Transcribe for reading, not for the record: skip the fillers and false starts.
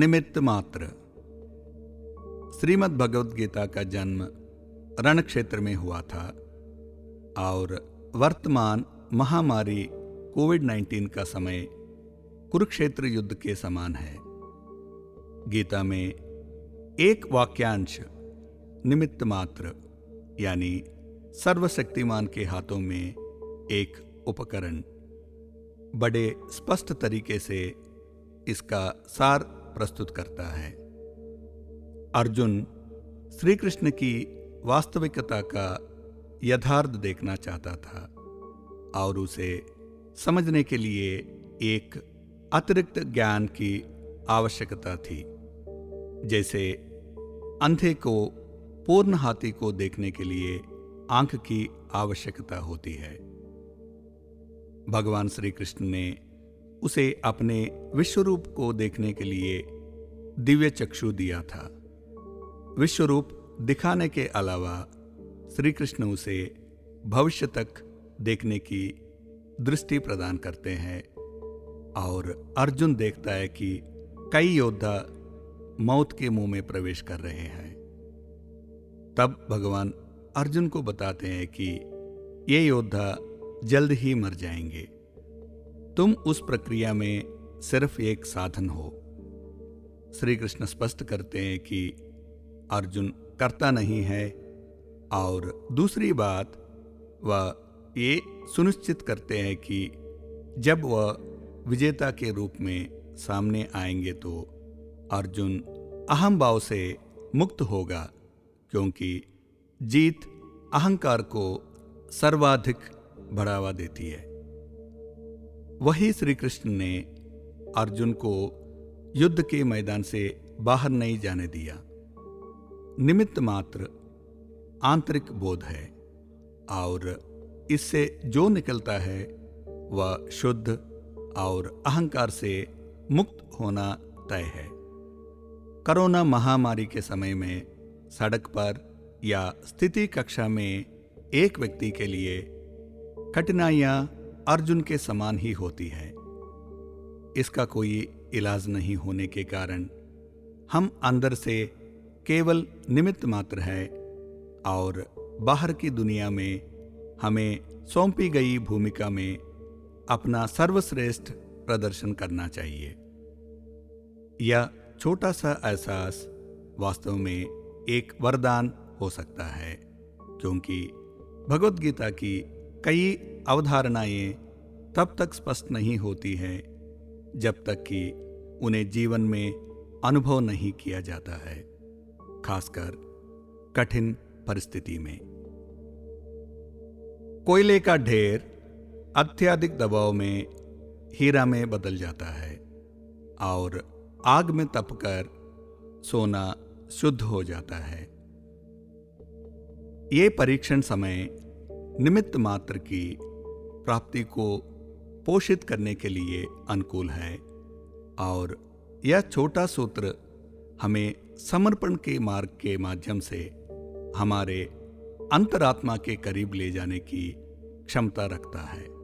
निमित्त मात्र। श्रीमद् भगवद गीता का जन्म रण क्षेत्र में हुआ था और वर्तमान महामारी कोविड-19 का समय कुरुक्षेत्र युद्ध के समान है। गीता में एक वाक्यांश निमित्त मात्र यानी सर्वशक्तिमान के हाथों में एक उपकरण बड़े स्पष्ट तरीके से इसका सार प्रस्तुत करता है। अर्जुन श्री कृष्ण की वास्तविकता का यथार्थ देखना चाहता था और उसे समझने के लिए एक अतिरिक्त ज्ञान की आवश्यकता थी, जैसे अंधे को पूर्ण हाथी को देखने के लिए आंख की आवश्यकता होती है। भगवान श्री कृष्ण ने उसे अपने विश्वरूप को देखने के लिए दिव्य चक्षु दिया था। विश्वरूप दिखाने के अलावा श्री कृष्ण उसे भविष्य तक देखने की दृष्टि प्रदान करते हैं और अर्जुन देखता है कि कई योद्धा मौत के मुंह में प्रवेश कर रहे हैं। तब भगवान अर्जुन को बताते हैं कि ये योद्धा जल्द ही मर जाएंगे, तुम उस प्रक्रिया में सिर्फ एक साधन हो। श्री कृष्ण स्पष्ट करते हैं कि अर्जुन करता नहीं है और दूसरी बात वह ये सुनिश्चित करते हैं कि जब वह विजेता के रूप में सामने आएंगे तो अर्जुन अहम भाव से मुक्त होगा, क्योंकि जीत अहंकार को सर्वाधिक बढ़ावा देती है। वही श्री कृष्ण ने अर्जुन को युद्ध के मैदान से बाहर नहीं जाने दिया। निमित्त मात्र आंतरिक बोध है और इससे जो निकलता है वह शुद्ध और अहंकार से मुक्त होना तय है। कोरोना महामारी के समय में सड़क पर या स्थिति कक्षा में एक व्यक्ति के लिए कठिनाइयां अर्जुन के समान ही होती है। इसका कोई इलाज नहीं होने के कारण हम अंदर से केवल निमित्त मात्र है और बाहर की दुनिया में हमें सौंपी गई भूमिका में अपना सर्वश्रेष्ठ प्रदर्शन करना चाहिए। यह छोटा सा एहसास वास्तव में एक वरदान हो सकता है, क्योंकि भगवद गीता की कई अवधारणाएं तब तक स्पष्ट नहीं होती हैं जब तक कि उन्हें जीवन में अनुभव नहीं किया जाता है, खासकर कठिन परिस्थिति में। कोयले का ढेर अत्यधिक दबाव में हीरा में बदल जाता है और आग में तपकर सोना शुद्ध हो जाता है। ये परीक्षण समय निमित्त मात्र की प्राप्ति को पोषित करने के लिए अनुकूल है और यह छोटा सूत्र हमें समर्पण के मार्ग के माध्यम से हमारे अंतरात्मा के करीब ले जाने की क्षमता रखता है।